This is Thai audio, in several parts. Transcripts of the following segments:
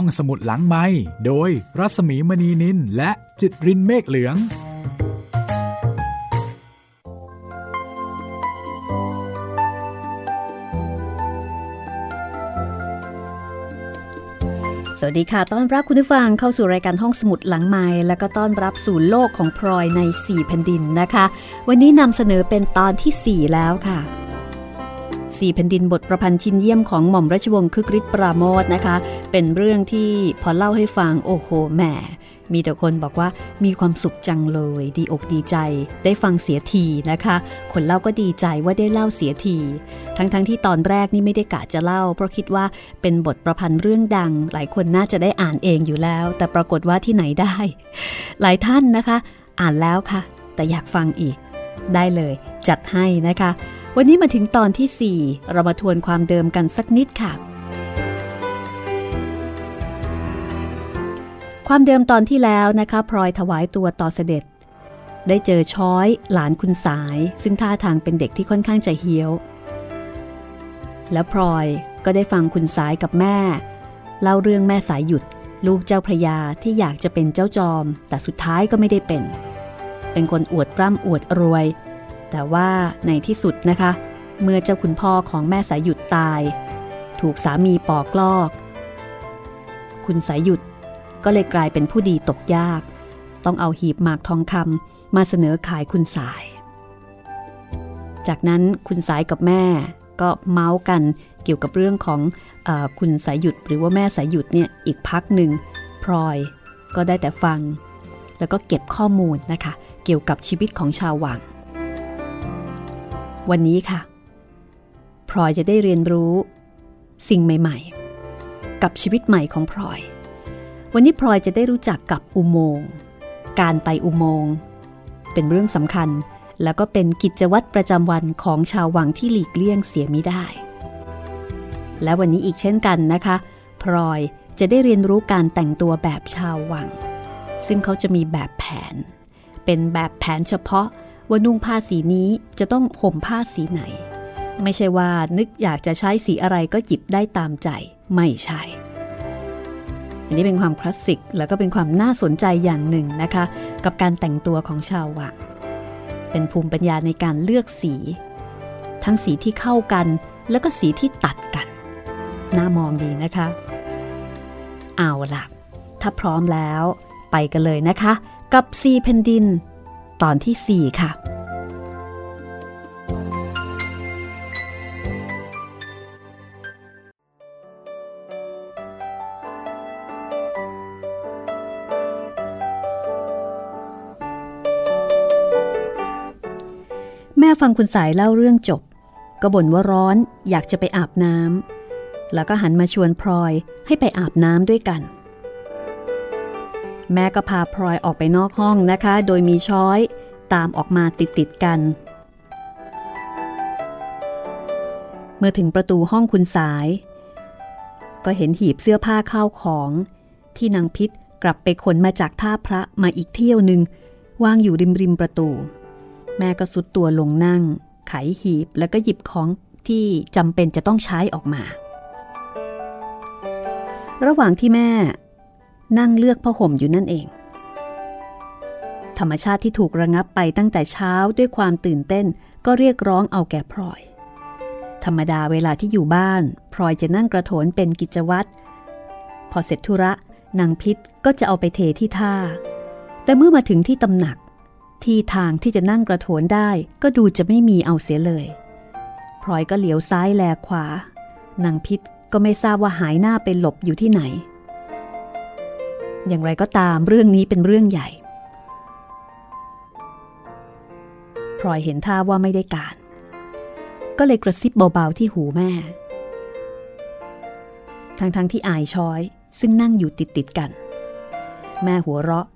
ห้องสมุดหลังไมค์โดยรัสมีมณีนินและจิตรินเมฆเหลืองสวัสดีค่ะต้อนรับคุณผู้ฟังเข้าสู่รายการห้องสมุดหลังไมค์แล้วก็ต้อนรับสู่โลกของพลอยใน4แผ่นดินนะคะวันนี้นำเสนอเป็นตอนที่4แล้วค่ะ4แผ่นดินบทประพันธ์ชิ้นเยี่ยมของหม่อมราชวงศ์คึกฤทธิ์ปราโมชนะคะเป็นเรื่องที่พอเล่าให้ฟังโอ้โหแหมมีแต่คนบอกว่ามีความสุขจังเลยดีอกดีใจได้ฟังเสียทีนะคะคนเล่าก็ดีใจว่าได้เล่าเสียทีทั้งที่ตอนแรกนี่ไม่ได้กะจะเล่าเพราะคิดว่าเป็นบทประพันธ์เรื่องดังหลายคนน่าจะได้อ่านเองอยู่แล้วแต่ปรากฏว่าที่ไหนได้หลายท่านนะคะอ่านแล้วค่ะแต่อยากฟังอีกได้เลยจัดให้นะคะวันนี้มาถึงตอนที่4เรามาทวนความเดิมกันสักนิดค่ะความเดิมตอนที่แล้วนะคะพลอยถวายตัวต่อเสด็จได้เจอช้อยหลานคุณสายซึ่งท่าทางเป็นเด็กที่ค่อนข้างจะเหี้ยวและพลอยก็ได้ฟังคุณสายกับแม่เล่าเรื่องแม่สายหยุดลูกเจ้าพระยาที่อยากจะเป็นเจ้าจอมแต่สุดท้ายก็ไม่ได้เป็นคนอวดร่ำอวดรวยแต่ว่าในที่สุดนะคะเมื่อเจ้าคุณพ่อของแม่สายหยุดตายถูกสามีปอกลอกคุณสายหยุดก็เลยกลายเป็นผู้ดีตกยากต้องเอาหีบหมากทองคำมาเสนอขายคุณสายจากนั้นคุณสายกับแม่ก็เมาส์กันเกี่ยวกับเรื่องของคุณสายหยุดหรือว่าแม่สายหยุดเนี่ยอีกพักหนึ่งพลอยก็ได้แต่ฟังแล้วก็เก็บข้อมูลนะคะเกี่ยวกับชีวิตของชาววังวันนี้ค่ะพลอยจะได้เรียนรู้สิ่งใหม่ๆกับชีวิตใหม่ของพลอยวันนี้พลอยจะได้รู้จักกับอุโมงค์การไปอุโมงค์เป็นเรื่องสำคัญแล้วก็เป็นกิจวัตรประจำวันของชาววังที่หลีกเลี่ยงเสียไม่ได้และวันนี้อีกเช่นกันนะคะพลอยจะได้เรียนรู้การแต่งตัวแบบชาววังซึ่งเขาจะมีแบบแผนเป็นแบบแผนเฉพาะว่านุ่งผ้าสีนี้จะต้องห่มผ้าสีไหนไม่ใช่ว่านึกอยากจะใช้สีอะไรก็หยิบได้ตามใจไม่ใช่อันนี้เป็นความคลาสสิกแล้วก็เป็นความน่าสนใจอย่างหนึ่งนะคะกับการแต่งตัวของชาววังเป็นภูมิปัญญาในการเลือกสีทั้งสีที่เข้ากันแล้วก็สีที่ตัดกันน่ามองดีนะคะเอาล่ะถ้าพร้อมแล้วไปกันเลยนะคะกับ4แผ่นดินตอนที่4ค่ะแม่ฟังคุณสายเล่าเรื่องจบก็บ่นว่าร้อนอยากจะไปอาบน้ำแล้วก็หันมาชวนพลอยให้ไปอาบน้ำด้วยกันแม่ก็พาพลอยออกไปนอกห้องนะคะโดยมีช้อยตามออกมาติดกันเมื่อถึงประตูห้องคุณสายก็เห็นหีบเสื้อผ้าข้าวของที่นางพิษกลับไปขนมาจากท่าพระมาอีกเที่ยวนึงวางอยู่ริมประตูแม่ก็สุดตัวลงนั่งไขหีบแล้วก็หยิบของที่จำเป็นจะต้องใช้ออกมาระหว่างที่แม่นั่งเลือกผ้าห่มอยู่นั่นเองธรรมชาติที่ถูกระงับไปตั้งแต่เช้าด้วยความตื่นเต้นก็เรียกร้องเอาแก่พลอยธรรมดาเวลาที่อยู่บ้านพลอยจะนั่งกระโถนเป็นกิจวัตรพอเสร็จธุระนางพิษก็จะเอาไปเทที่ท่าแต่เมื่อมาถึงที่ตำหนักที่ทางที่จะนั่งกระโถนได้ก็ดูจะไม่มีเอาเสียเลยพลอยก็เหลียวซ้ายแลขวานางพิษก็ไม่ทราบว่าหายหน้าไปหลบอยู่ที่ไหนอย่างไรก็ตามเรื่องนี้เป็นเรื่องใหญ่พลอยเห็นท่าว่าไม่ได้การก็เลยกระซิบเบาๆที่หูแม่ทั้งที่อายช้อยซึ่งนั่งอยู่ติดกันแม่หัวเราะ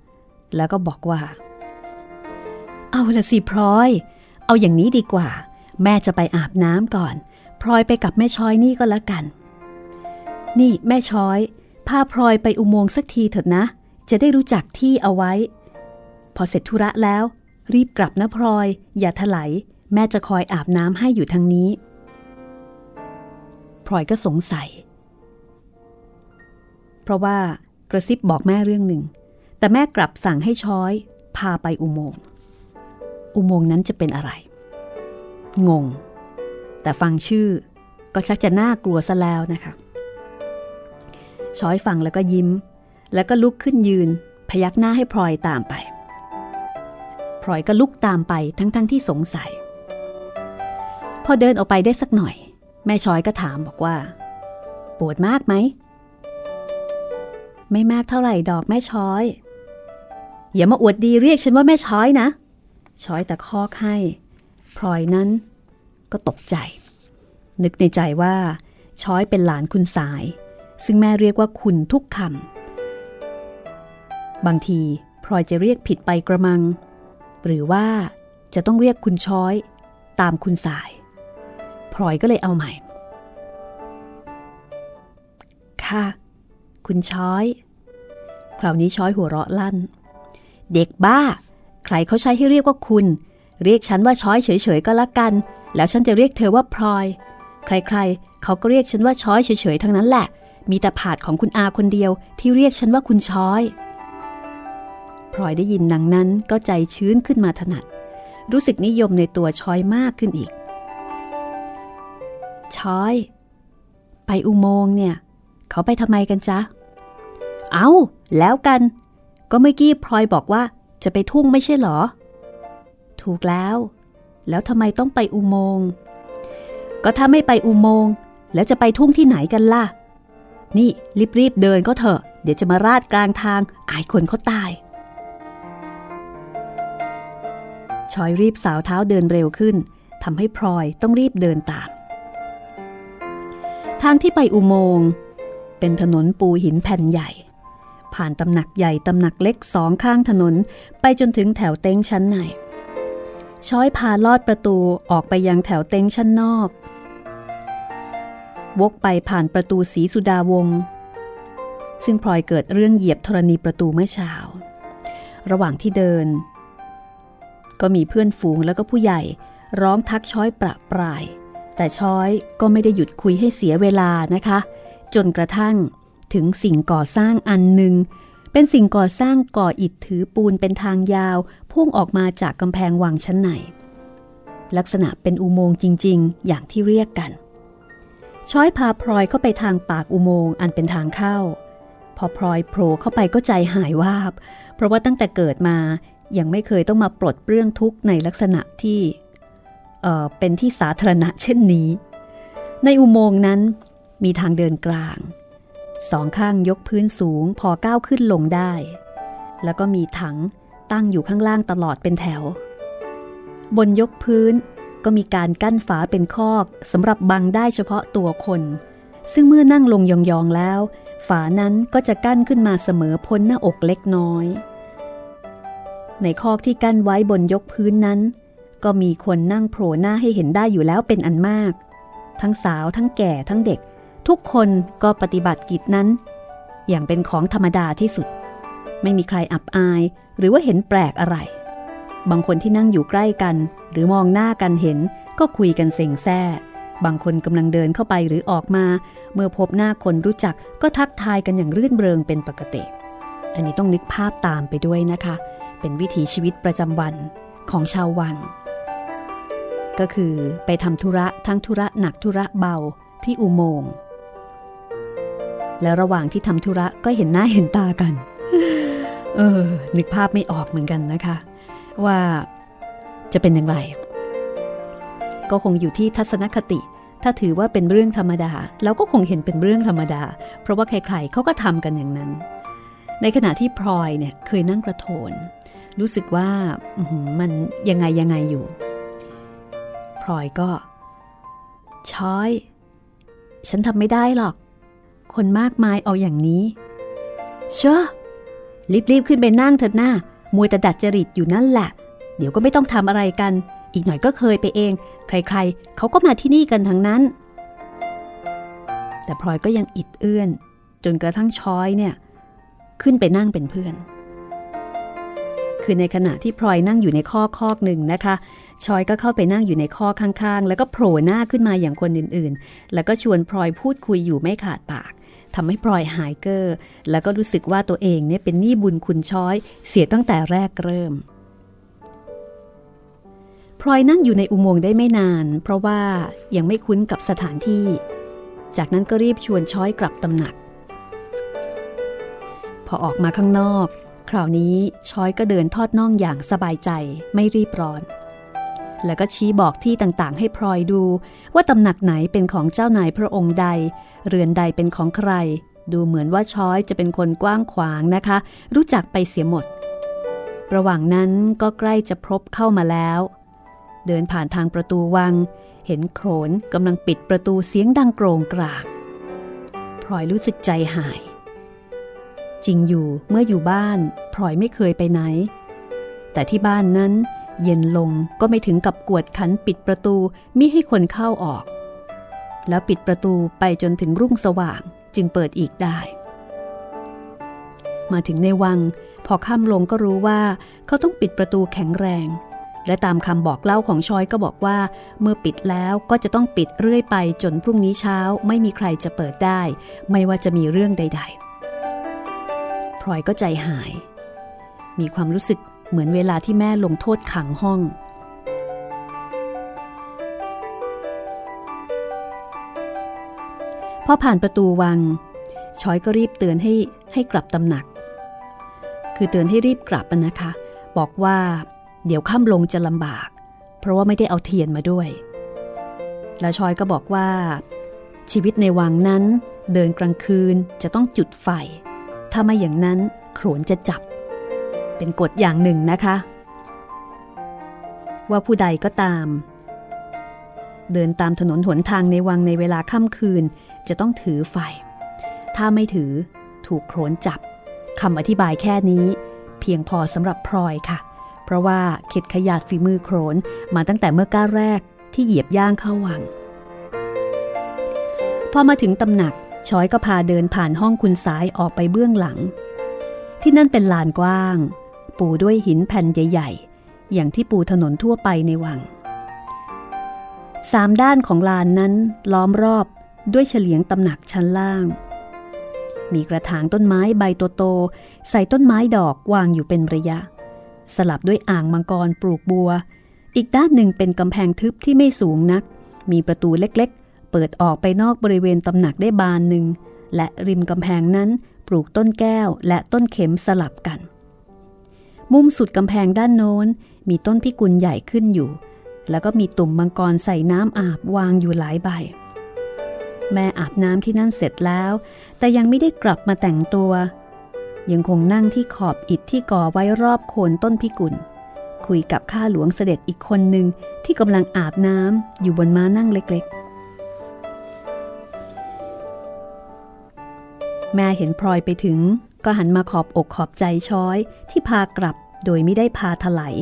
แล้วก็บอกว่าเอาละสิพลอยเอาอย่างนี้ดีกว่าแม่จะไปอาบน้ำก่อนพลอยไปกับแม่ช้อยนี่ก็แล้วกันนี่แม่ช้อยพาพลอยไปอุโมงค์สักทีเถิดนะจะได้รู้จักที่เอาไว้พอเสร็จธุระแล้วรีบกลับนะพลอยอย่าถลายแม่จะคอยอาบน้ำให้อยู่ทางนี้พลอยก็สงสัย เพราะว่ากระซิบบอกแม่เรื่องหนึ่งแต่แม่กลับสั่งให้ช้อยพาไปอุโมงค์อุโมงค์นั้นจะเป็นอะไรงงแต่ฟังชื่อก็ชักจะน่ากลัวซะแล้วนะคะช้อยฟังแล้วก็ยิ้มแล้วก็ลุกขึ้นยืนพยักหน้าให้พลอยตามไปพลอยก็ลุกตามไปทั้งที่สงสัยพอเดินออกไปได้สักหน่อยแม่ช้อยก็ถามบอกว่าปวดมากไหมไม่มากเท่าไหร่ดอกแม่ช้อยอย่ามาอวดดีเรียกฉันว่าแม่ช้อยนะช้อยตะคอกให้พลอยนั้นก็ตกใจนึกในใจว่าช้อยเป็นหลานคุณสายซึ่งแม่เรียกว่าคุณทุกคำบางทีพลอยจะเรียกผิดไปกระมังหรือว่าจะต้องเรียกคุณช้อยตามคุณสายพลอยก็เลยเอาใหม่ค่ะคุณช้อยคราวนี้ช้อยหัวเราะลั่นเด็กบ้าใครเขาใช้ให้เรียกว่าคุณเรียกฉันว่าช้อยเฉยๆก็แล้วกันแล้วฉันจะเรียกเธอว่าพลอยใครๆเขาก็เรียกฉันว่าช้อยเฉยๆทั้งนั้นแหละมีแต่ผาดของคุณอาคนเดียวที่เรียกฉันว่าคุณช้อยพลอยได้ยินดังนั้นก็ใจชื้นขึ้นมาถนัดรู้สึกนิยมในตัวช้อยมากขึ้นอีกช้อยไปอุโมงค์เนี่ยเขาไปทำไมกันจ๊ะเอาแล้วกันก็เมื่อกี้พลอยบอกว่าจะไปทุ่งไม่ใช่หรอถูกแล้วทำไมต้องไปอุโมงค์ก็ถ้าไม่ไปอุโมงค์แล้วจะไปทุ่งที่ไหนกันล่ะนี่รีบเดินก็เถอะเดี๋ยวจะมาราดกลางทางอายคนเขาตายชอยรีบสาวเท้าเดินเร็วขึ้นทำให้พลอยต้องรีบเดินตามทางที่ไปอุโมงค์เป็นถนนปูหินแผ่นใหญ่ผ่านตำหนักใหญ่ตำหนักเล็กสองข้างถนนไปจนถึงแถวเต็งชั้นในช้อยพาลอดประตูออกไปยังแถวเต็งชั้นนอกวกไปผ่านประตูศรีสุดาวงศ์ซึ่งพลอยเกิดเรื่องเหยียบธรณีประตูเมื่อเช้าระหว่างที่เดินก็มีเพื่อนฝูงแล้วก็ผู้ใหญ่ร้องทักช้อยประปรายแต่ช้อยก็ไม่ได้หยุดคุยให้เสียเวลานะคะจนกระทั่งถึงสิ่งก่อสร้างอันหนึ่งเป็นสิ่งก่อสร้างก่ออิฐถือปูนเป็นทางยาวพุ่งออกมาจากกำแพงวังชั้นในลักษณะเป็นอุโมงค์จริงๆอย่างที่เรียกกันช้อยพาพลอยเข้าไปทางปากอุโมงค์อันเป็นทางเข้าพอพลอยโผล่เข้าไปก็ใจหายวาบเพราะว่าตั้งแต่เกิดมายังไม่เคยต้องมาปลดเปลื้องทุกข์ในลักษณะที่เป็นที่สาธารณะเช่นนี้ในอุโมงค์นั้นมีทางเดินกลางสองข้างยกพื้นสูงพอก้าวขึ้นลงได้แล้วก็มีถังตั้งอยู่ข้างล่างตลอดเป็นแถวบนยกพื้นก็มีการกั้นฝาเป็นคอกสำหรับบังได้เฉพาะตัวคนซึ่งเมื่อนั่งลงยองๆแล้วฝานั้นก็จะกั้นขึ้นมาเสมอพ้นหน้าอกเล็กน้อยในคอกที่กั้นไว้บนยกพื้นนั้นก็มีคนนั่งโผล่หน้าให้เห็นได้อยู่แล้วเป็นอันมากทั้งสาวทั้งแก่ทั้งเด็กทุกคนก็ปฏิบัติกิจนั้นอย่างเป็นของธรรมดาที่สุดไม่มีใครอับอายหรือว่าเห็นแปลกอะไรบางคนที่นั่งอยู่ใกล้กันหรือมองหน้ากันเห็นก็คุยกันเซ็งแซ่บางคนกำลังเดินเข้าไปหรือออกมาเมื่อพบหน้าคนรู้จักก็ทักทายกันอย่างรื่นเริงเป็นปกติอันนี้ต้องนึกภาพตามไปด้วยนะคะเป็นวิถีชีวิตประจำวันของชาววังก็คือไปทำธุระทั้งธุระหนักธุระเบาที่อุโมงค์แล้วระหว่างที่ทำธุระก็เห็นหน้าเห็นตากันนึกภาพไม่ออกเหมือนกันนะคะว่าจะเป็นอย่างไรก็คงอยู่ที่ทัศนคติถ้าถือว่าเป็นเรื่องธรรมดาเราก็คงเห็นเป็นเรื่องธรรมดาเพราะว่าใครๆเขาก็ทำกันอย่างนั้นในขณะที่พลอยเนี่ยเคยนั่งกระโถนรู้สึกว่ามันยังไงอยู่พลอยก็ช้อยฉันทำไม่ได้หรอกคนมากมายออกอย่างนี้เช้อรีบขึ้นไปนั่งเถิดหน้ามัวแต่ดัดจริตอยู่นั่นแหละเดี๋ยวก็ไม่ต้องทำอะไรกันอีกหน่อยก็เคยไปเองใครๆเขาก็มาที่นี่กันทั้งนั้นแต่พลอยก็ยังอิดเอื้อนจนกระทั่งช้อยเนี่ยขึ้นไปนั่งเป็นเพื่อนคือในขณะที่พลอยนั่งอยู่ในคอกหนึ่งนะคะชอยก็เข้าไปนั่งอยู่ในคอกข้างๆแล้วก็โผล่หน้าขึ้นมาอย่างคนอื่นๆแล้วก็ชวนพลอยพูดคุยอยู่ไม่ขาดปาก ทำให้พลอยหายเก้อแล้วก็รู้สึกว่าตัวเองเนี่ยเป็นหนี้บุญคุณช้อยเสียตั้งแต่แรกเริ่มพลอยนั่งอยู่ในอุโมงค์ได้ไม่นานเพราะว่ายังไม่คุ้นกับสถานที่จากนั้นก็รีบชวนช้อยกลับตำหนักพอออกมาข้างนอกคราวนี้ช้อยก็เดินทอดน่องอย่างสบายใจไม่รีบร้อนแล้วก็ชี้บอกที่ต่างๆให้พลอยดูว่าตำหนักไหนเป็นของเจ้านายพระองค์ใดเรือนใดเป็นของใครดูเหมือนว่าช้อยจะเป็นคนกว้างขวางนะคะรู้จักไปเสียหมดระหว่างนั้นก็ใกล้จะพบเข้ามาแล้วเดินผ่านทางประตูวังเห็นโขนกำลังปิดประตูเสียงดังโกรงกรากพลอยรู้สึกใจหายจริงอยู่เมื่ออยู่บ้านพลอยไม่เคยไปไหนแต่ที่บ้านนั้นเย็นลงก็ไม่ถึงกับกวดขันปิดประตูมิให้คนเข้าออกแล้วปิดประตูไปจนถึงรุ่งสว่างจึงเปิดอีกได้มาถึงในวังพอค่ำลงก็รู้ว่าเขาต้องปิดประตูแข็งแรงและตามคำบอกเล่าของชอยก็บอกว่าเมื่อปิดแล้วก็จะต้องปิดเรื่อยไปจนพรุ่งนี้เช้าไม่มีใครจะเปิดได้ไม่ว่าจะมีเรื่องใดๆพลอยก็ใจหายมีความรู้สึกเหมือนเวลาที่แม่ลงโทษขังห้องพอผ่านประตูวังช้อยก็รีบเตือนให้กลับตำหนักคือเตือนให้รีบกลับนะคะบอกว่าเดี๋ยวค่ำลงจะลำบากเพราะว่าไม่ได้เอาเทียนมาด้วยแล้วช้อยก็บอกว่าชีวิตในวังนั้นเดินกลางคืนจะต้องจุดไฟถ้าไม่อย่างนั้นโขนจะจับเป็นกฎอย่างหนึ่งนะคะว่าผู้ใดก็ตามเดินตามถนนหนทางในวังในเวลาค่ำคืนจะต้องถือไฟถ้าไม่ถือถูกโขนจับคำอธิบายแค่นี้เพียงพอสำหรับพลอยค่ะเพราะว่าเข็ดขยาดฝีมือโขนมาตั้งแต่เมื่อก้าวแรกที่เหยียบย่างเข้าวังพอมาถึงตำหนักช้อยก็พาเดินผ่านห้องคุณสายออกไปเบื้องหลังที่นั่นเป็นลานกว้างปูด้วยหินแผ่นใหญ่ๆอย่างที่ปูถนนทั่วไปในวังสามด้านของลานนั้นล้อมรอบด้วยเฉลียงตำหนักชั้นล่างมีกระถางต้นไม้ใบโตๆใส่ต้นไม้ดอกวางอยู่เป็นระยะสลับด้วยอ่างมังกรปลูกบัวอีกด้านหนึ่งเป็นกำแพงทึบที่ไม่สูงนักมีประตูเล็กๆเปิดออกไปนอกบริเวณตำหนักได้บานหนึ่งและริมกำแพงนั้นปลูกต้นแก้วและต้นเข็มสลับกันมุมสุดกำแพงด้านโน้นมีต้นพิกุลใหญ่ขึ้นอยู่แล้วก็มีตุ่มมังกรใส่น้ำอาบวางอยู่หลายใบแม่อาบน้ำที่นั่นเสร็จแล้วแต่ยังไม่ได้กลับมาแต่งตัวยังคงนั่งที่ขอบอิฐที่ก่อไว้รอบโคนต้นพิกุลคุยกับข้าหลวงเสด็จอีกคนหนึ่งที่กำลังอาบน้ำอยู่บนม้านั่งเล็กๆแม่เห็นพลอยไปถึงก็หันมาขอบอกขอบใจช้อยที่พากลับโดยไม่ได้พาถลาย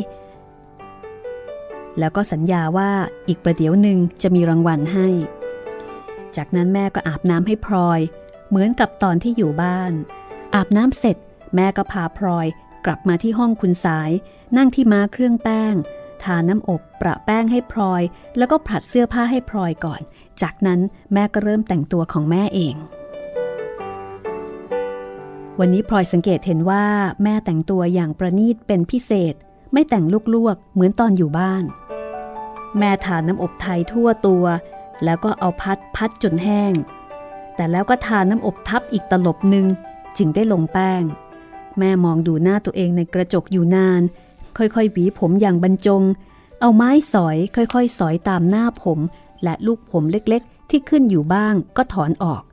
แล้วก็สัญญาว่าอีกประเดี๋ยวหนึ่งจะมีรางวัลให้จากนั้นแม่ก็อาบน้ำให้พลอยเหมือนกับตอนที่อยู่บ้านอาบน้ำเสร็จแม่ก็พาพลอยกลับมาที่ห้องคุณสายนั่งที่ม้าเครื่องแป้งทาน้ำอบประแป้งให้พลอยแล้วก็ผลัดเสื้อผ้าให้พลอยก่อนจากนั้นแม่ก็เริ่มแต่งตัวของแม่เองวันนี้พลอยสังเกตเห็นว่าแม่แต่งตัวอย่างประณีตเป็นพิเศษไม่แต่งลวกๆเหมือนตอนอยู่บ้านแม่ทาน้ำอบไทยทั่วตัวแล้วก็เอาพัดจนแห้งแต่แล้วก็ทาน้ำอบทับอีกตลบนึงจึงได้ลงแป้งแม่มองดูหน้าตัวเองในกระจกอยู่นานค่อยๆหวีผมอย่างบรรจงเอาไม้สอยค่อยๆสอยตามหน้าผมและลูกผมเล็กๆที่ขึ้นอยู่บ้างก็ถอนออก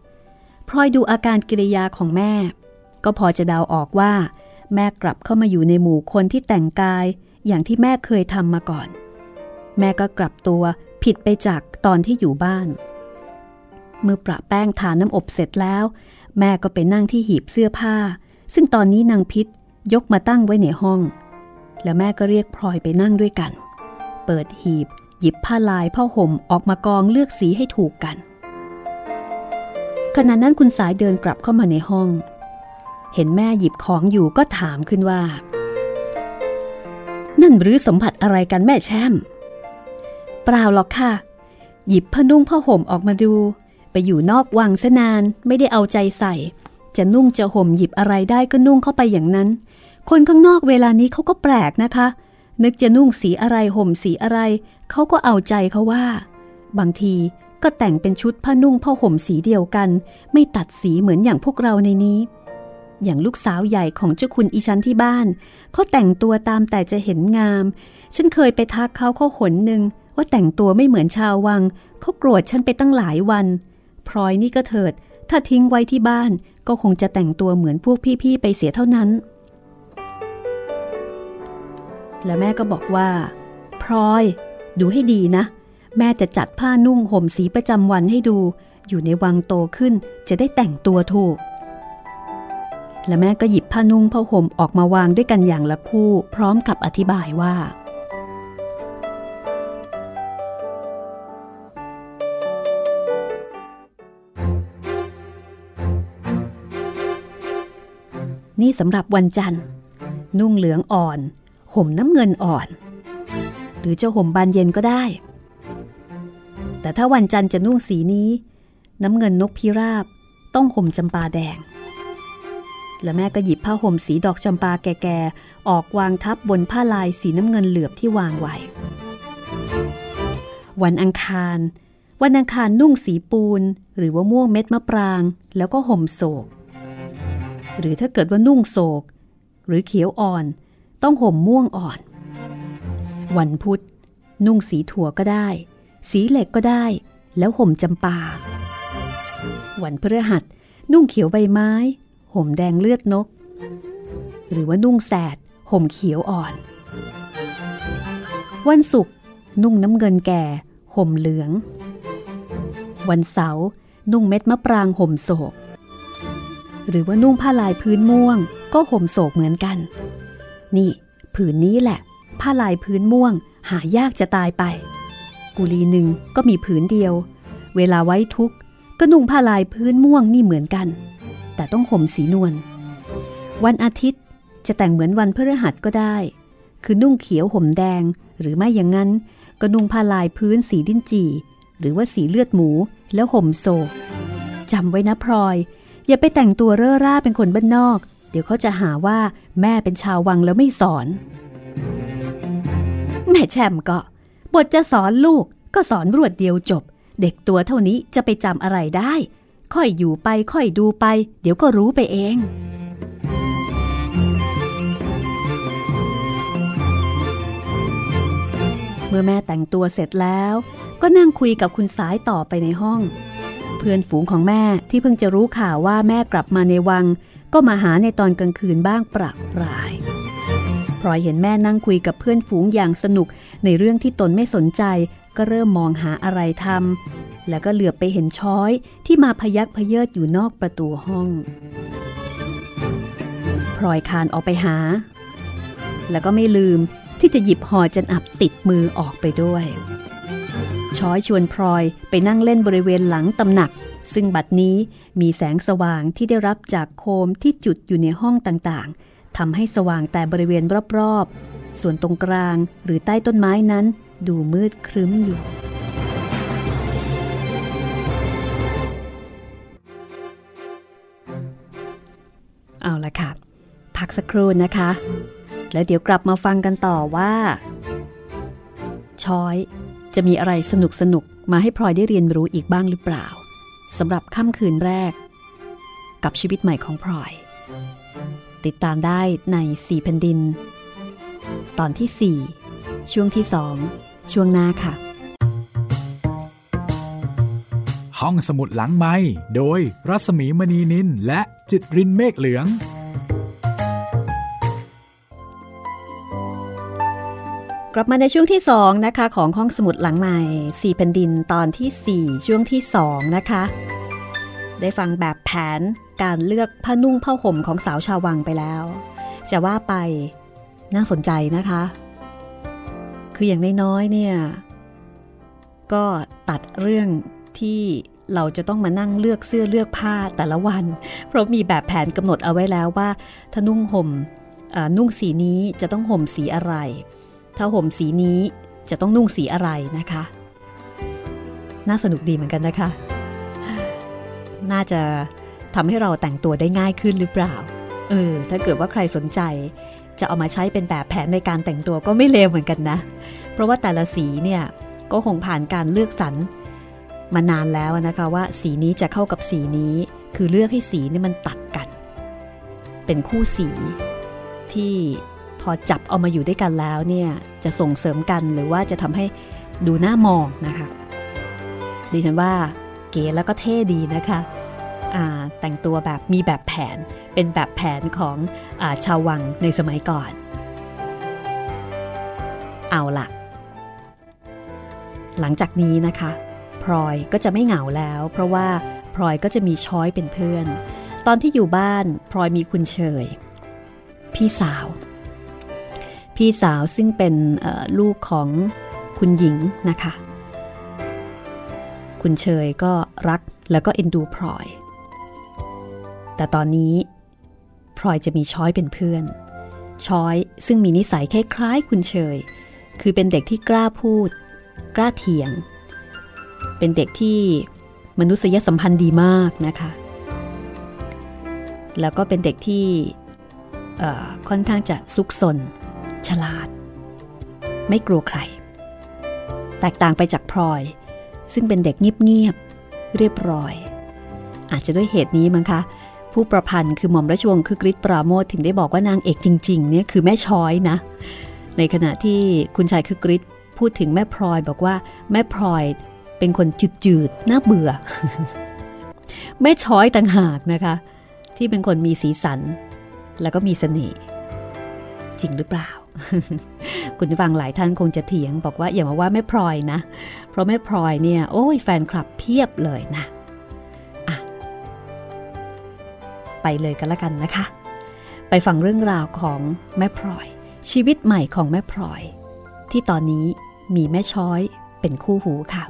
พลอยดูอาการกิริยาของแม่ก็พอจะเดาออกว่าแม่กลับเข้ามาอยู่ในหมู่คนที่แต่งกายอย่างที่แม่เคยทำมาก่อนแม่ก็กลับตัวผิดไปจากตอนที่อยู่บ้านเมื่อประแป้งทาน้ำอบเสร็จแล้วแม่ก็ไปนั่งที่หีบเสื้อผ้าซึ่งตอนนี้นางพิษยกมาตั้งไว้ในห้องแล้วแม่ก็เรียกพลอยไปนั่งด้วยกันเปิดหีบหยิบผ้าลายผ้าห่มออกมากองเลือกสีให้ถูกกันขณะนั้นคุณสายเดินกลับเข้ามาในห้องเห็นแม่หยิบของอยู่ก็ถามขึ้นว่านั่นหรือสมบัติอะไรกันแม่แช่มเปล่าหรอกค่ะหยิบผ้านุ่งผ้าห่มออกมาดู ไปอยู่นอกวังซะนานไม่ได้เอาใจใส่จะนุ่งจะห่มหยิบอะไรได้ก็นุ่งเข้าไปอย่างนั้นคนข้างนอกเวลานี้เขาก็แปลกนะคะนึกจะนุ่งสีอะไรห่มสีอะไรเขาก็เอาใจเขาว่าบางทีก็แต่งเป็นชุดผ้านุ่งผ้าห่มสีเดียวกันไม่ตัดสีเหมือนอย่างพวกเราในนี้อย่างลูกสาวใหญ่ของเจ้าคุณอีชั้นที่บ้านเขาแต่งตัวตามแต่จะเห็นงามฉันเคยไปทักเขาข้อหนหนึ่งว่าแต่งตัวไม่เหมือนชาววังเขาโกรธฉันไปตั้งหลายวันพลอยนี่ก็เถิดถ้าทิ้งไว้ที่บ้านก็คงจะแต่งตัวเหมือนพวกพี่ๆไปเสียเท่านั้นและแม่ก็บอกว่าพลอยดูให้ดีนะแม่จะจัดผ้านุ่งห่มสีประจำวันให้ดูอยู่ในวังโตขึ้นจะได้แต่งตัวถูกและแม่ก็หยิบผ้านุ่งผ้าห่มออกมาวางด้วยกันอย่างละคู่พร้อมกับอธิบายว่านี่สำหรับวันจันทร์นุ่งเหลืองอ่อนห่มน้ำเงินอ่อนหรือจะห่มบานเย็นก็ได้แต่ถ้าวันจันทร์จะนุ่งสีนี้น้ำเงินนกพิราบต้องห่มจำปาแดงและแม่ก็หยิบผ้าห่มสีดอกจำปาแก่ๆออกวางทับบนผ้าลายสีน้ำเงินเหลือบที่วางไว้วันอังคารนุ่งสีปูนหรือว่าม่วงเม็ดมะปรางแล้วก็ห่มโศกหรือถ้าเกิดว่านุ่งโศกหรือเขียวอ่อนต้องห่มม่วงอ่อนวันพุธนุ่งสีถั่วก็ได้สีเหล็กก็ได้แล้วห่มจำปาวันพฤหัสนุ่งเขียวใบไม้ห่มแดงเลือดนกหรือว่านุ่งแสดห่มเขียวอ่อนวันศุกร์นุ่งน้ำเงินแก่ห่มเหลืองวันเสาร์นุ่งเม็ดมะปรางห่มโศกหรือว่านุ่งผ้าลายพื้นม่วงก็ห่มโศกเหมือนกันนี่ผืนนี้แหละผ้าลายพื้นม่วงหายากจะตายไปกุลีหนึ่งก็มีผืนเดียวเวลาไว้ทุกข์ก็นุ่งผ้าลายพื้นม่วงนี่เหมือนกันแต่ต้องห่มสีนวลวันอาทิตย์จะแต่งเหมือนวันพฤหัสก็ได้คือนุ่งเขียวห่มแดงหรือไม่อย่างนั้นก็นุ่งผ้าลายพื้นสีลิ้นจี่หรือว่าสีเลือดหมูแล้วห่มโศกจำไว้นะพลอยอย่าไปแต่งตัวเร่อร่าเป็นคนบ้านนอกเดี๋ยวเขาจะหาว่าแม่เป็นชาววังแล้วไม่สอนแม่แช่มก็บทจะสอนลูกก็สอนรวดเดียวจบเด็กตัวเท่านี้จะไปจำอะไรได้ค่อยอยู่ไปค่อยดูไปเดี๋ยวก็รู้ไปเองเมื่อแม่แต่งตัวเสร็จแล้วก็นั่งคุยกับคุณสายต่อไปในห้องเพื่อนฝูงของแม่ที่เพิ่งจะรู้ข่าวว่าแม่กลับมาในวังก็มาหาในตอนกลางคืนบ้างประปรายพลอยเห็นแม่นั่งคุยกับเพื่อนฝูงอย่างสนุกในเรื่องที่ตนไม่สนใจก็เริ่มมองหาอะไรทำแล้วก็เหลือบไปเห็นช้อยที่มาพยักพเยิดอยู่นอกประตูห้องพลอยคานออกไปหาแล้วก็ไม่ลืมที่จะหยิบห่อจันอับติดมือออกไปด้วยช้อยชวนพลอยไปนั่งเล่นบริเวณหลังตำหนักซึ่งบัดนี้มีแสงสว่างที่ได้รับจากโคมที่จุดอยู่ในห้องต่างๆทำให้สว่างแต่บริเวณรอบๆส่วนตรงกลางหรือใต้ต้นไม้นั้นดูมืดครึ้มอยู่เอาละค่ะพักสักครู่นะคะแล้วเดี๋ยวกลับมาฟังกันต่อว่าช้อยจะมีอะไรสนุกสนุกมาให้พลอยได้เรียนรู้อีกบ้างหรือเปล่าสำหรับค่ำคืนแรกกับชีวิตใหม่ของพลอยติดตามได้ใน4แผ่นดินตอนที่4ช่วงที่2ช่วงหน้าค่ะห้องสมุดหลังไมค์โดยรัศมีมณีนินและจิตรินเมฆเหลืองกลับมาในช่วงที่2นะคะของห้องสมุดหลังใหม่4แผ่นดินตอนที่4ช่วงที่2นะคะได้ฟังแบบแผนการเลือกผ้านุ่งผ้าห่มของสาวชาววังไปแล้วจะว่าไปน่าสนใจนะคะคืออย่างน้อยๆเนี่ยก็ตัดเรื่องที่เราจะต้องมานั่งเลือกเสื้อเลือกผ้าแต่ละวันเพราะมีแบบแผนกำหนดเอาไว้แล้วว่าถ้านุ่งสีนี้จะต้องห่มสีอะไรถ้าห่มสีนี้จะต้องนุ่งสีอะไรนะคะน่าสนุกดีเหมือนกันนะคะ น่าจะทำให้เราแต่งตัวได้ง่ายขึ้นหรือเปล่าถ้าเกิดว่าใครสนใจจะเอามาใช้เป็นแบบแผนในการแต่งตัวก็ไม่เลวเหมือนกันนะเพราะว่าแต่ละสีเนี่ยก็คงผ่านการเลือกสรรมานานแล้วนะคะว่าสีนี้จะเข้ากับสีนี้คือเลือกให้สีนี่มันตัดกันเป็นคู่สีที่พอจับเอามาอยู่ด้วยกันแล้วเนี่ยจะส่งเสริมกันหรือว่าจะทำให้ดูน่ามองนะคะดิฉันว่าเก๋แล้วก็เท่ดีนะคะแต่งตัวแบบมีแบบแผนเป็นแบบแผนของชาววังในสมัยก่อนเอาล่ะหลังจากนี้นะคะพลอยก็จะไม่เหงาแล้วเพราะว่าพลอยก็จะมีช้อยเป็นเพื่อนตอนที่อยู่บ้านพลอยมีคุณเฉยพี่สาวซึ่งเป็นลูกของคุณหญิงนะคะคุณเฉยก็รักแล้วก็เอ็นดูพลอยแต่ตอนนี้พลอยจะมีช้อยเป็นเพื่อนช้อยซึ่งมีนิสัยคล้ายๆคุณเฉยคือเป็นเด็กที่กล้าพูดกล้าเถียงเป็นเด็กที่มนุษยสัมพันธ์ดีมากนะคะแล้วก็เป็นเด็กที่ค่อนข้างจะซุกซนฉลาดไม่กลัวใครแตกต่างไปจากพลอยซึ่งเป็นเด็กเงียบๆเรียบร้อยอาจจะด้วยเหตุนี้มั้งคะผู้ประพันธ์คือหม่อมราชวงศ์คึกฤทธิ์ปราโมชถึงได้บอกว่านางเอกจริงๆเนี่ยคือแม่ช้อยนะในขณะที่คุณชายคึกฤทธิ์พูดถึงแม่พลอยบอกว่าแม่พลอยเป็นคนจืดๆน่าเบื่อ แม่ช้อยต่างหากนะคะที่เป็นคนมีสีสันแล้วก็มีเสน่ห์จริงหรือเปล่า คุณผู้ฟังหลายท่านคงจะเถียงบอกว่าอย่ามาว่าแม่พลอยนะเพราะแม่พลอยเนี่ยโอ้ยแฟนคลับเพียบเลยนะอ่ะไปเลยกันละกันนะคะไปฟังเรื่องราวของแม่พลอยชีวิตใหม่ของแม่พลอยที่ตอนนี้มีแม่ช้อยเป็นคู่หูค่ะ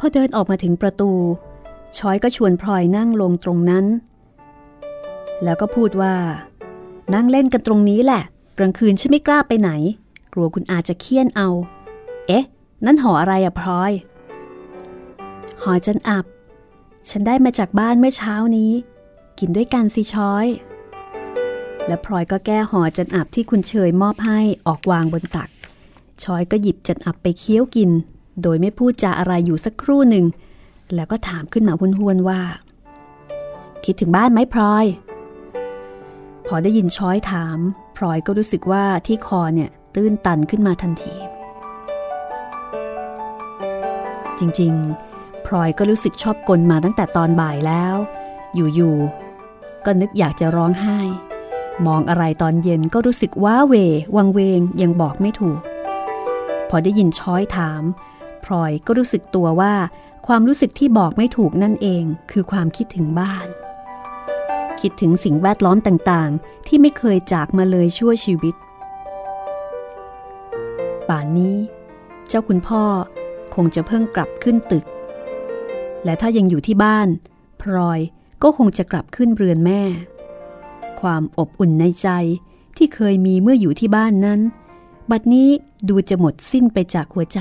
พอเดินออกมาถึงประตูช้อยก็ชวนพลอยนั่งลงตรงนั้นแล้วก็พูดว่านั่งเล่นกันตรงนี้แหละกลางคืนฉันไม่กล้าไปไหนกลัวคุณอาจะเคี่ยนเอาเอ๊ะนั่นห่ออะไรอะพลอยห่อจันอับฉันได้มาจากบ้านเมื่อเช้านี้กินด้วยกันสิช้อยและพลอยก็แก้ห่อจันอับที่คุณเชยมอบให้ออกวางบนตักช้อยก็หยิบจันอับไปเคี้ยวกินโดยไม่พูดจาอะไรอยู่สักครู่หนึ่งแล้วก็ถามขึ้นมาห้วนๆว่าคิดถึงบ้านไหมพลอยพอได้ยินช้อยถามพลอยก็รู้สึกว่าที่คอเนี่ยตื้นตันขึ้นมาทันทีจริงๆพลอยก็รู้สึกชอบกลมาตั้งแต่ตอนบ่ายแล้วอยู่ๆก็นึกอยากจะร้องไห้มองอะไรตอนเย็นก็รู้สึกว้าเหววังเวงยังบอกไม่ถูกพอได้ยินช้อยถามพลอยก็รู้สึกตัวว่าความรู้สึกที่บอกไม่ถูกนั่นเองคือความคิดถึงบ้านคิดถึงสิ่งแวดล้อมต่างๆที่ไม่เคยจากมาเลยชั่วชีวิตป่านนี้เจ้าคุณพ่อคงจะเพิ่งกลับขึ้นตึกและถ้ายังอยู่ที่บ้านพลอยก็คงจะกลับขึ้นเรือนแม่ความอบอุ่นในใจที่เคยมีเมื่ออยู่ที่บ้านนั้นบัดนี้ดูจะหมดสิ้นไปจากหัวใจ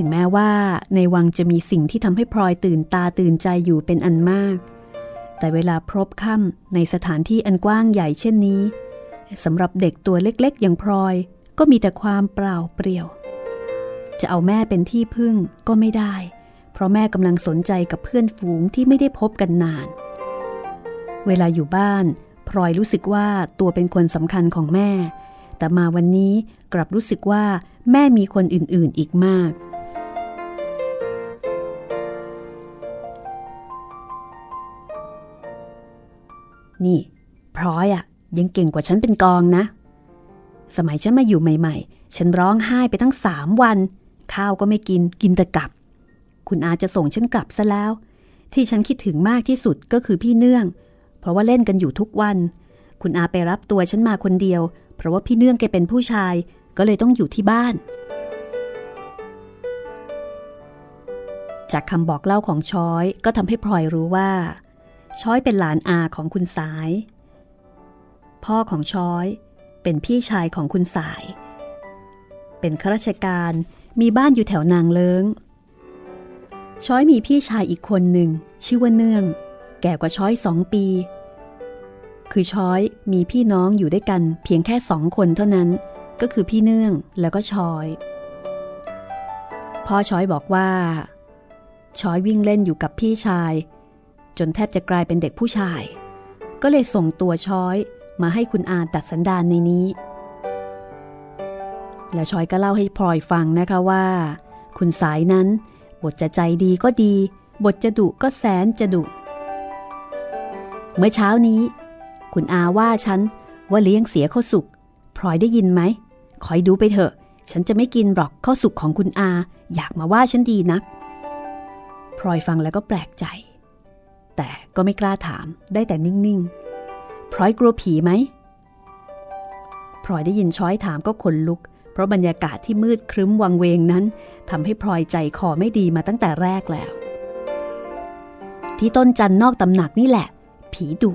ถึงแม้ว่าในวังจะมีสิ่งที่ทำให้พลอยตื่นตาตื่นใจอยู่เป็นอันมากแต่เวลาพลบค่ำในสถานที่อันกว้างใหญ่เช่นนี้สำหรับเด็กตัวเล็กๆอย่างพลอยก็มีแต่ความเปล่าเปลี่ยวจะเอาแม่เป็นที่พึ่งก็ไม่ได้เพราะแม่กำลังสนใจกับเพื่อนฝูงที่ไม่ได้พบกันนานเวลาอยู่บ้านพลอยรู้สึกว่าตัวเป็นคนสำคัญของแม่แต่มาวันนี้กลับรู้สึกว่าแม่มีคนอื่นๆอีกมากนี่พลอยอะยังเก่งกว่าฉันเป็นกองนะสมัยฉันมาอยู่ใหม่ๆฉันร้องไห้ไปตั้ง3 วันข้าวก็ไม่กินกินแต่กลับคุณอาจะส่งฉันกลับซะแล้ว ที่ฉันคิดถึงมากที่สุดก็คือพี่เนื่องเพราะว่าเล่นกันอยู่ทุกวันคุณอาไปรับตัวฉันมาคนเดียวเพราะว่าพี่เนื่องแกเป็นผู้ชายก็เลยต้องอยู่ที่บ้านจากคำบอกเล่าของช้อยก็ทำให้พลอยรู้ว่าช้อยเป็นหลานอาของคุณสายพ่อของช้อยเป็นพี่ชายของคุณสายเป็นข้าราชการมีบ้านอยู่แถวนางเลิ้งช้อยมีพี่ชายอีกคนหนึ่งชื่อว่าเนื่องแก่กว่าช้อย2 ปีคือช้อยมีพี่น้องอยู่ด้วยกันเพียงแค่2 คนเท่านั้นก็คือพี่เนื่องแล้วก็ช้อยพ่อช้อยบอกว่าช้อยวิ่งเล่นอยู่กับพี่ชายจนแทบจะกลายเป็นเด็กผู้ชายก็เลยส่งตัวช้อยมาให้คุณอาตัดสันดานในนี้แล้วช้อยก็เล่าให้พลอยฟังนะคะว่าคุณสายนั้นบทจะใจดีก็ดีบทจะดุก็แสนจะดุเมื่อเช้านี้คุณอาว่าฉันว่าเลี้ยงเสียข้าวสุกพลอยได้ยินไหมคอยดูไปเถอะฉันจะไม่กินหรอกข้าวสุกของคุณอาอยากมาว่าฉันดีนักพลอยฟังแล้วก็แปลกใจแต่ก็ไม่กล้าถามได้แต่นิ่งๆพลอยกลัวผีไหมพลอยได้ยินช้อยถามก็ขนลุกเพราะบรรยากาศที่มืดครึ้มวังเวงนั้นทำให้พลอยใจคอไม่ดีมาตั้งแต่แรกแล้วที่ต้นจันนอกตำหนักนี่แหละผีดุ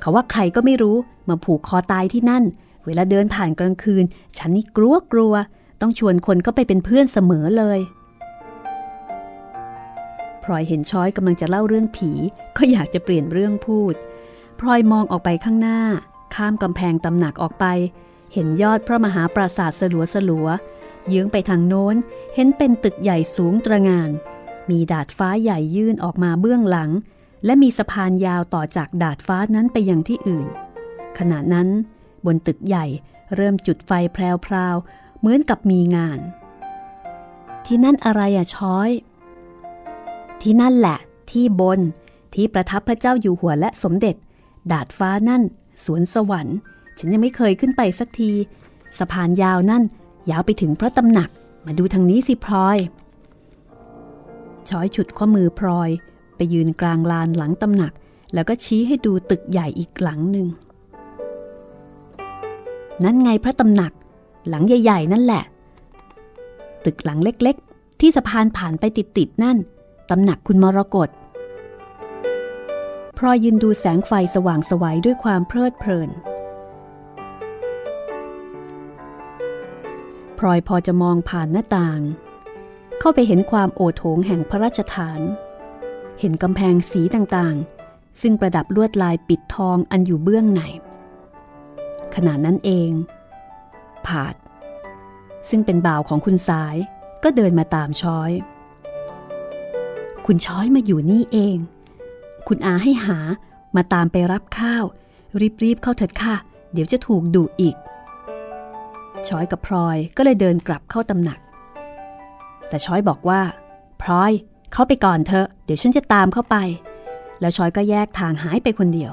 เขาว่าใครก็ไม่รู้มาผูกคอตายที่นั่นเวลาเดินผ่านกลางคืนฉันนี่กลัวต้องชวนคนเข้าไปเป็นเพื่อนเสมอเลยพลอยเห็นช้อยกำลังจะเล่าเรื่องผีก็อยากจะเปลี่ยนเรื่องพูดพลอยมองออกไปข้างหน้าข้ามกำแพงตำหนักออกไปเห็นยอดพระมหาปราสาทสลัวเยื้องไปทางโน้นเห็นเป็นตึกใหญ่สูงตระหง่านมีดาดฟ้าใหญ่ยื่นออกมาเบื้องหลังและมีสะพานยาวต่อจากดาดฟ้านั้นไปยังที่อื่นขณะนั้นบนตึกใหญ่เริ่มจุดไฟแพรวๆเหมือนกับมีงานที่นั่นอะไรอะช้อยที่นั่นแหละที่บนที่ประทับพระเจ้าอยู่หัวและสมเด็จดาดฟ้านั่นสวนสวรรค์ฉันยังไม่เคยขึ้นไปสักทีสะพานยาวนั่นยาวไปถึงพระตำหนักมาดูทางนี้สิพลอยช้อยฉุดข้อมือพลอยไปยืนกลางลานหลังตำหนักแล้วก็ชี้ให้ดูตึกใหญ่อีกหลังหนึ่งนั่นไงพระตำหนักหลังใหญ่ๆนั่นแหละตึกหลังเล็กๆที่สะพานผ่านไปติดๆนั่นตำหนักคุณมรกตพลอยยืนดูแสงไฟสว่างไสวด้วยความเพลิดเพลินพลอยพอจะมองผ่านหน้าต่างเข้าไปเห็นความโอโถงแห่งพระราชฐานเห็นกำแพงสีต่างๆซึ่งประดับลวดลายปิดทองอันอยู่เบื้องในขณะนั้นเองผาดซึ่งเป็นบ่าวของคุณสายก็เดินมาตามช้อยคุณช้อยมาอยู่นี่เองคุณอาให้หามาตามไปรับข้าวรีบๆเข้าเถิดค่ะเดี๋ยวจะถูกดุอีกช้อยกับพลอยก็เลยเดินกลับเข้าตำหนักแต่ช้อยบอกว่าพลอยเข้าไปก่อนเถอะเดี๋ยวฉันจะตามเข้าไปแล้วช้อยก็แยกทางหายไปคนเดียว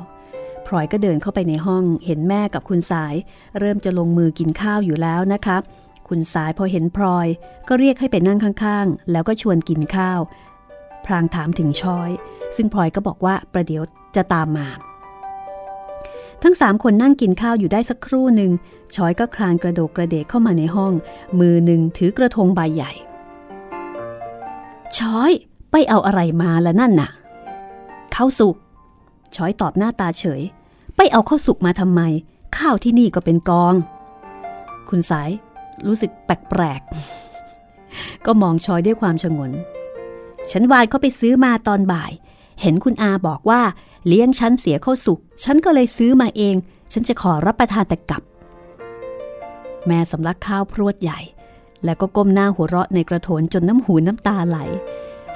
พลอยก็เดินเข้าไปในห้องเห็นแม่กับคุณสายเริ่มจะลงมือกินข้าวอยู่แล้วนะคะคุณสายพอเห็นพลอยก็เรียกให้ไปนั่งข้างๆแล้วก็ชวนกินข้าวพลางถามถึงช้อยซึ่งพลอยก็บอกว่าประเดี๋ยวจะตามมาทั้ง3 คนนั่งกินข้าวอยู่ได้สักครู่หนึ่งช้อยก็คลานกระโดดกระเดกเข้ามาในห้องมือหนึ่งถือกระทงใบใหญ่ช้อยไปเอาอะไรมาละนั่นน่ะข้าวสุกช้อยตอบหน้าตาเฉยไปเอาข้าวสุกมาทำไมข้าวที่นี่ก็เป็นกองคุณสายรู้สึกแปลกๆก็มองช้อยด้วยความฉงนฉันวานเขาไปซื้อมาตอนบ่ายเห็นคุณอาบอกว่าเลี้ยงฉันเสียข้าวสุกฉันก็เลยซื้อมาเองฉันจะขอรับประทานแต่กลับแม่สำลักข้าวพรวดใหญ่แล้วก็ก้มหน้าหัวเราะในกระโถนจนน้ำหูน้ำตาไหล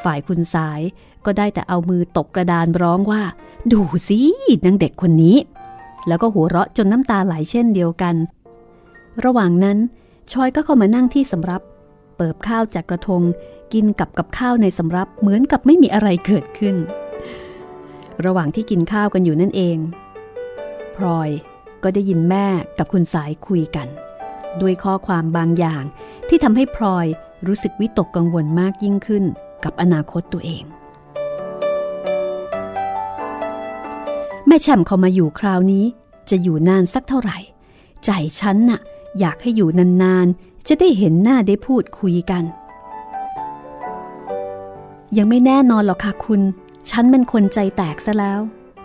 ฝ่ายคุณสายก็ได้แต่เอามือตบกระดานร้องว่าดูสินางเด็กคนนี้แล้วก็หัวเราะจนน้ำตาไหลเช่นเดียวกันระหว่างนั้นชอยก็เข้ามานั่งที่สำรับเปิบข้าวจากกระทงกินกับข้าวในสำรับเหมือนกับไม่มีอะไรเกิดขึ้นระหว่างที่กินข้าวกันอยู่นั่นเองพลอยก็ได้ยินแม่กับคุณสายคุยกันด้วยข้อความบางอย่างที่ทำให้พลอยรู้สึกวิตกกังวลมากยิ่งขึ้นกับอนาคตตัวเอง แม่แช่มเขามาอยู่คราวนี้จะอยู่นานสักเท่าไหร่ใจฉันน่ะอยากให้อยู่นานๆจะได้เห็นหน้าได้พูดคุยกันยังไม่แน่นอนหรอกค่ะคุณฉันมันคนใจแตกซะแล้ว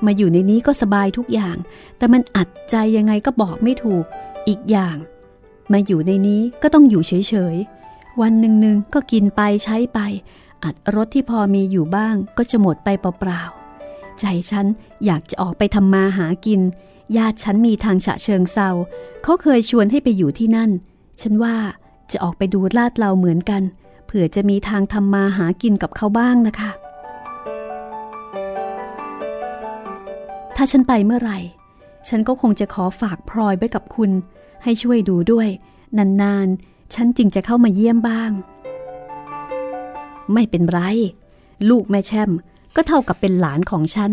มาอยู่ในนี้ก็สบายทุกอย่างแต่มันอัดใจยังไงก็บอกไม่ถูกอีกอย่างมาอยู่ในนี้ก็ต้องอยู่เฉยๆวันหนึ่งๆก็กินไปใช้ไปอัดรถที่พอมีอยู่บ้างก็จะหมดไปเปล่าๆใจฉันอยากจะออกไปทำมาหากินญาติฉันมีทางฉะเชิงเทราเขาเคยชวนให้ไปอยู่ที่นั่นฉันว่าจะออกไปดูลาดเราเหมือนกันเผื่อจะมีทางทำมาหากินกับเขาบ้างนะคะถ้าฉันไปเมื่อไหร่ฉันก็คงจะขอฝากพลอยไว้กับคุณให้ช่วยดูด้วยนานๆฉันจึงจะเข้ามาเยี่ยมบ้างไม่เป็นไรลูกแม่แช่มก็เท่ากับเป็นหลานของฉัน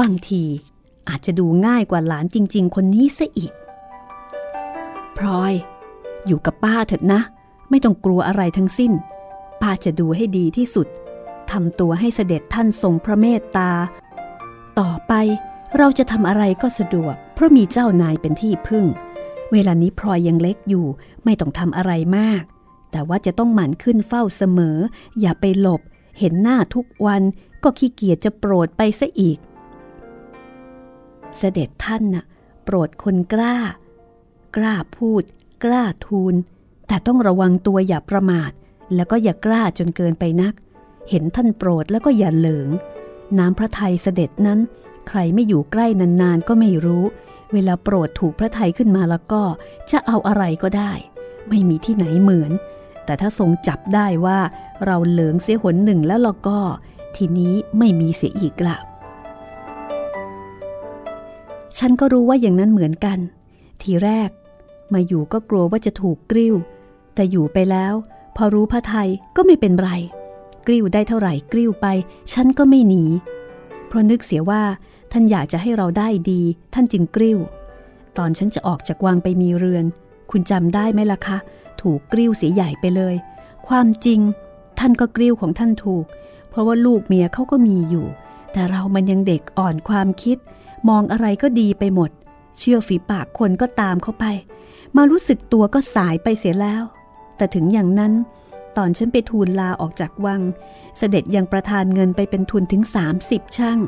บางทีอาจจะดูง่ายกว่าหลานจริงๆคนนี้ซะอีกพลอยอยู่กับป้าเถิดนะไม่ต้องกลัวอะไรทั้งสิ้นป้าจะดูให้ดีที่สุดทำตัวให้เสด็จท่านทรงพระเมตตาต่อไปเราจะทำอะไรก็สะดวกเพราะมีเจ้านายเป็นที่พึ่งเวลานี้พลอยยังเล็กอยู่ไม่ต้องทำอะไรมากแต่ว่าจะต้องหมั่นขึ้นเฝ้าเสมออย่าไปหลบเห็นหน้าทุกวันก็ขี้เกียจจะโปรดไปซะอีกเสด็จท่านน่ะโปรดคนกล้าพูดกล้าทูลแต่ต้องระวังตัวอย่าประมาทแล้วก็อย่ากล้าจนเกินไปนักเห็นท่านโปรดแล้วก็อย่าเหลิงน้ำพระทัยเสด็จนั้นใครไม่อยู่ใกล้นานๆก็ไม่รู้เวลาโปรดถูกพระทัยขึ้นมาแล้วก็จะเอาอะไรก็ได้ไม่มีที่ไหนเหมือนแต่ถ้าทรงจับได้ว่าเราเหลิงเสียหนหนึ่งแล้วเราก็ทีนี้ไม่มีเสียอีกละฉันก็รู้ว่าอย่างนั้นเหมือนกันทีแรกมาอยู่ก็กลัวว่าจะถูกกริ้วแต่อยู่ไปแล้วพอรู้พระทัยก็ไม่เป็นไรกริ้วได้เท่าไหร่กริ้วไปฉันก็ไม่หนีเพราะนึกเสียว่าท่านอยากจะให้เราได้ดีท่านจึงกริ้วตอนฉันจะออกจากวังไปมีเรือนคุณจำได้ไหมล่ะคะถูกกริ้วเสียใหญ่ไปเลยความจริงท่านก็กริ้วของท่านถูกเพราะว่าลูกเมียเขาก็มีอยู่แต่เรามันยังเด็กอ่อนความคิดมองอะไรก็ดีไปหมดเชื่อฝีปากคนก็ตามเข้าไปมารู้สึกตัวก็สายไปเสียแล้วแต่ถึงอย่างนั้นตอนฉันไปทูลลาออกจากวังเสด็จยังประทานเงินไปเป็นทุนถึง30ช่าง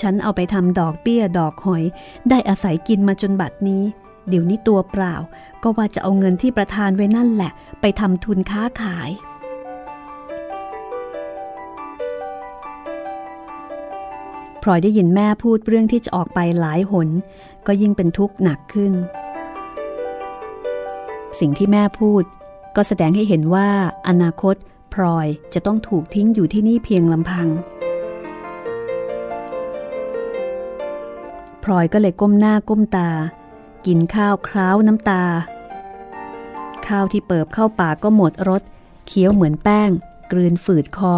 ฉันเอาไปทำดอกเบี้ยดอกหอยได้อาศัยกินมาจนบัดนี้เดี๋ยวนี้ตัวเปล่าก็ว่าจะเอาเงินที่ประทานไว้นั่นแหละไปทำทุนค้าขายพลอยได้ยินแม่พูดเรื่องที่จะออกไปหลายหนก็ยิ่งเป็นทุกข์หนักขึ้นสิ่งที่แม่พูดก็แสดงให้เห็นว่าอนาคตพลอยจะต้องถูกทิ้งอยู่ที่นี่เพียงลำพังพลอยก็เลยก้มหน้าก้มตากินข้าวคล้าวน้ำตาข้าวที่เปิบเข้าปากก็หมดรสเคี้ยวเหมือนแป้งกลืนฝืดคอ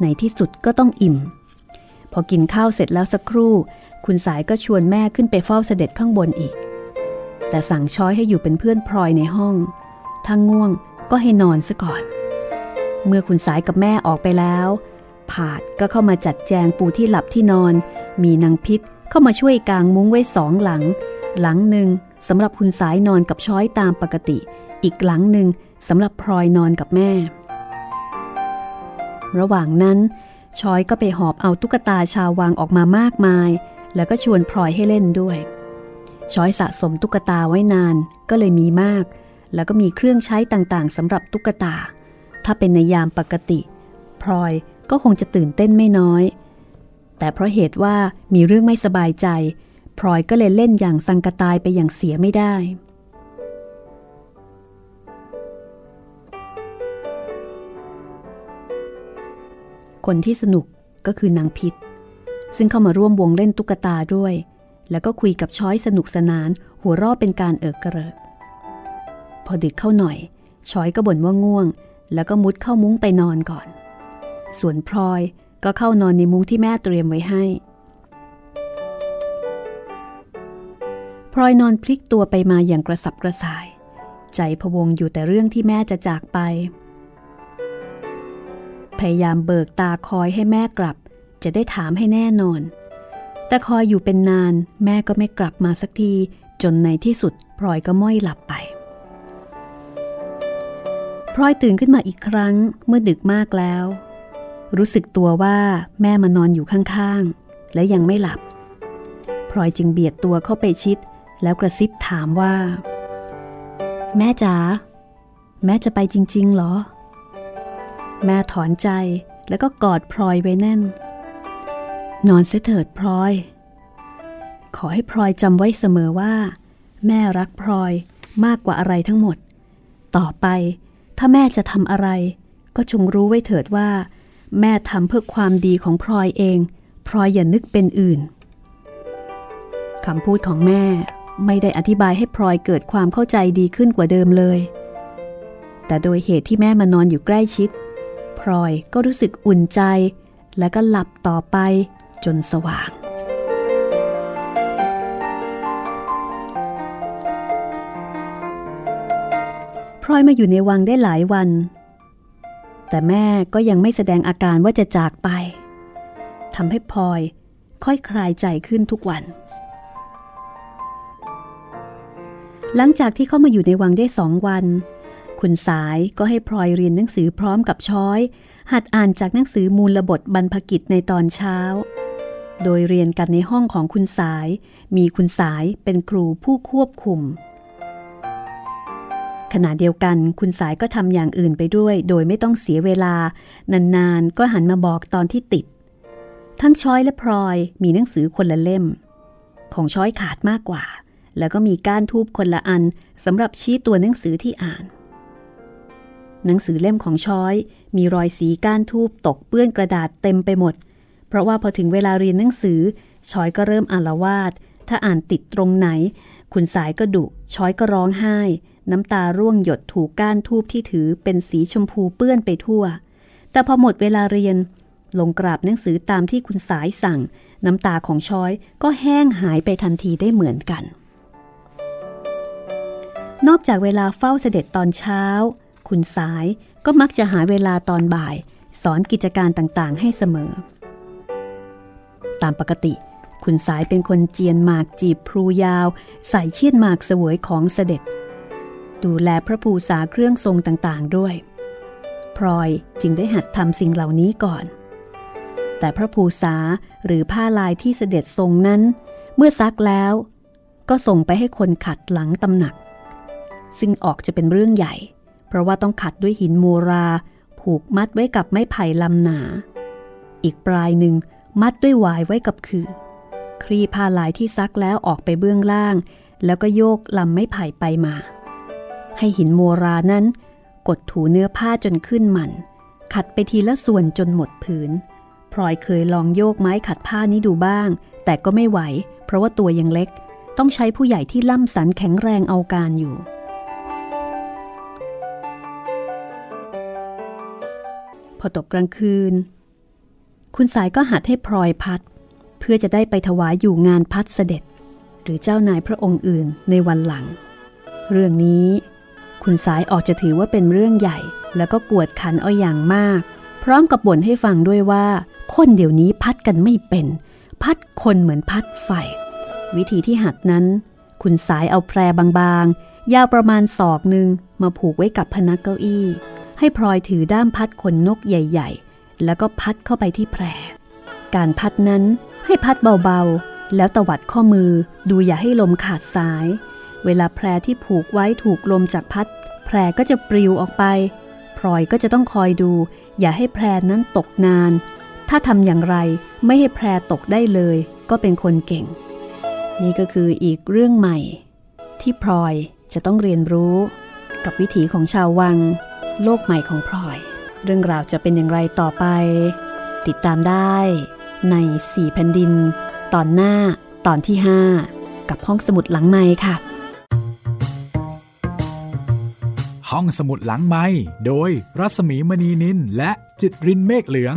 ในที่สุดก็ต้องอิ่มพอกินข้าวเสร็จแล้วสักครู่คุณสายก็ชวนแม่ขึ้นไปเฝ้าเสด็จข้างบนอีกแต่สั่งช้อยให้อยู่เป็นเพื่อนพลอยในห้องถ้าง่วงก็ให้นอนซะก่อนเมื่อคุณสายกับแม่ออกไปแล้วผาดก็เข้ามาจัดแจงปูที่หลับที่นอนมีนางพิษเข้ามาช่วยกางมุ้งไว้2หลังหลังหนึ่งสำหรับคุณสายนอนกับช้อยตามปกติอีกหลังหนึ่งสำหรับพลอยนอนกับแม่ระหว่างนั้นช้อยก็ไปหอบเอาตุ๊กตาชาววังออกมามากมายแล้วก็ชวนพลอยให้เล่นด้วยช้อยสะสมตุ๊กตาไว้นานก็เลยมีมากแล้วก็มีเครื่องใช้ต่างๆสำหรับตุ๊กตาถ้าเป็นในยามปกติพลอยก็คงจะตื่นเต้นไม่น้อยแต่เพราะเหตุว่ามีเรื่องไม่สบายใจพลอยก็เลยเล่นอย่างสังกะตายไปอย่างเสียไม่ได้คนที่สนุกก็คือนางพิษซึ่งเข้ามาร่วมวงเล่นตุ๊กตาด้วยแล้วก็คุยกับช้อยสนุกสนานหัวเราะเป็นการเอิกกระเริกพอดึกเข้าหน่อยช้อยก็บ่นว่าง่วงแล้วก็มุดเข้ามุ้งไปนอนก่อนส่วนพลอยก็เข้านอนในมุ้งที่แม่เตรียมไว้ให้พลอยนอนพลิกตัวไปมาอย่างกระสับกระส่ายใจพะวงอยู่แต่เรื่องที่แม่จะจากไปพยายามเบิกตาคอยให้แม่กลับจะได้ถามให้แน่นอน แต่คอยอยู่เป็นนานแม่ก็ไม่กลับมาสักทีจนในที่สุดพลอยก็ม้อยหลับไปพลอยตื่นขึ้นมาอีกครั้งเมื่อดึกมากแล้วรู้สึกตัวว่าแม่มานอนอยู่ข้างๆและยังไม่หลับพลอยจึงเบียดตัวเข้าไปชิดแล้วกระซิบถามว่าแม่จ๋าแม่จะไปจริงๆหรอแม่ถอนใจแล้วก็กอดพลอยไว้แน่นนอนเสียเถิดพลอยขอให้พลอยจำไว้เสมอว่าแม่รักพลอยมากกว่าอะไรทั้งหมดต่อไปถ้าแม่จะทำอะไรก็จงรู้ไว้เถิดว่าแม่ทำเพื่อความดีของพลอยเองพลอยอย่านึกเป็นอื่นคำพูดของแม่ไม่ได้อธิบายให้พลอยเกิดความเข้าใจดีขึ้นกว่าเดิมเลยแต่โดยเหตุที่แม่มานอนอยู่ใกล้ชิดพลอยก็รู้สึกอุ่นใจและก็หลับต่อไปจนสว่างพลอยมาอยู่ในวังได้หลายวันแต่แม่ก็ยังไม่แสดงอาการว่าจะจากไปทำให้พลอยค่อยคลายใจขึ้นทุกวันหลังจากที่เข้ามาอยู่ในวังได้2 วันคุณสายก็ให้พลอยเรียนหนังสือพร้อมกับช้อยหัดอ่านจากหนังสือมูลบทบรรพกิจในตอนเช้าโดยเรียนกันในห้องของคุณสายมีคุณสายเป็นครูผู้ควบคุมขณะเดียวกันคุณสายก็ทำอย่างอื่นไปด้วยโดยไม่ต้องเสียเวลานานๆก็หันมาบอกตอนที่ติดทั้งช้อยและพลอยมีหนังสือคนละเล่มของช้อยขาดมากกว่าแล้วก็มีก้านทูบคนละอันสำหรับชี้ตัวหนังสือที่อ่านหนังสือเล่มของช้อยมีรอยสีก้านทูบตกเปื้อนกระดาษเต็มไปหมดเพราะว่าพอถึงเวลาเรียนหนังสือช้อยก็เริ่มอาละวาดถ้าอ่านติดตรงไหนคุณสายก็ดุช้อยก็ร้องไห้น้ำตาร่วงหยดถูกก้านทูบที่ถือเป็นสีชมพูเปื้อนไปทั่วแต่พอหมดเวลาเรียนลงกราบหนังสือตามที่คุณสายสั่งน้ำตาของช้อยก็แห้งหายไปทันทีได้เหมือนกันนอกจากเวลาเฝ้าเสด็จตอนเช้าคุณสายก็มักจะหาเวลาตอนบ่ายสอนกิจการต่างๆให้เสมอตามปกติคุณสายเป็นคนเจียนหมากจีบพลูยาวใส่เชี่ยนหมากเสวยของเสด็จดูแลพระภูษาเครื่องทรงต่างๆด้วยพลอยจึงได้หัดทำสิ่งเหล่านี้ก่อนแต่พระภูษาหรือผ้าลายที่เสด็จทรงนั้นเมื่อซักแล้วก็ส่งไปให้คนขัดหลังตำหนักซึ่งออกจะเป็นเรื่องใหญ่เพราะว่าต้องขัดด้วยหินโมราผูกมัดไว้กับไม้ไผ่ลำหนาอีกปลายหนึ่งมัดด้วยหวายไว้กับคือคลี่ผ้าลายที่ซักแล้วออกไปเบื้องล่างแล้วก็โยกลำไม้ไผ่ไปมาให้หินโมรานั้นกดถูเนื้อผ้าจนขึ้นมันขัดไปทีละส่วนจนหมดผืนพลอยเคยลองโยกไม้ขัดผ้านี้ดูบ้างแต่ก็ไม่ไหวเพราะว่าตัวยังเล็กต้องใช้ผู้ใหญ่ที่ล่ำสันแข็งแรงเอาการอยู่พอตกกลางคืนคุณสายก็หัดให้พลอยพัดเพื่อจะได้ไปถวายอยู่งานพัดเสด็จหรือเจ้านายพระองค์อื่นในวันหลังเรื่องนี้คุณสายออกจะถือว่าเป็นเรื่องใหญ่แล้วก็กวดขันเอาอย่างมากพร้อมกับบ่นให้ฟังด้วยว่าคนเดี๋ยวนี้พัดกันไม่เป็นพัดคนเหมือนพัดไฟวิธีที่หัดนั้นคุณสายเอาแพรบางๆยาวประมาณศอกหนึ่งมาผูกไว้กับพนักเก้าอี้ให้พลอยถือด้ามพัดขนนกใหญ่ๆแล้วก็พัดเข้าไปที่แพรการพัดนั้นให้พัดเบาๆแล้วตวัดข้อมือดูอย่าให้ลมขาดสายเวลาแพรที่ผูกไว้ถูกลมจากพัดแพรก็จะปลิวออกไปพลอยก็จะต้องคอยดูอย่าให้แพรนั้นตกนานถ้าทำอย่างไรไม่ให้แพรตกได้เลยก็เป็นคนเก่งนี่ก็คืออีกเรื่องใหม่ที่พลอยจะต้องเรียนรู้กับวิถีของชาววังโลกใหม่ของพลอยเรื่องราวจะเป็นอย่างไรต่อไปติดตามได้ใน4แผ่นดินตอนหน้าตอนที่5กับห้องสมุดหลังไมค์ค่ะห้องสมุดหลังไมค์โดยรัศมีมณีนินและจิตรินเมฆเหลือง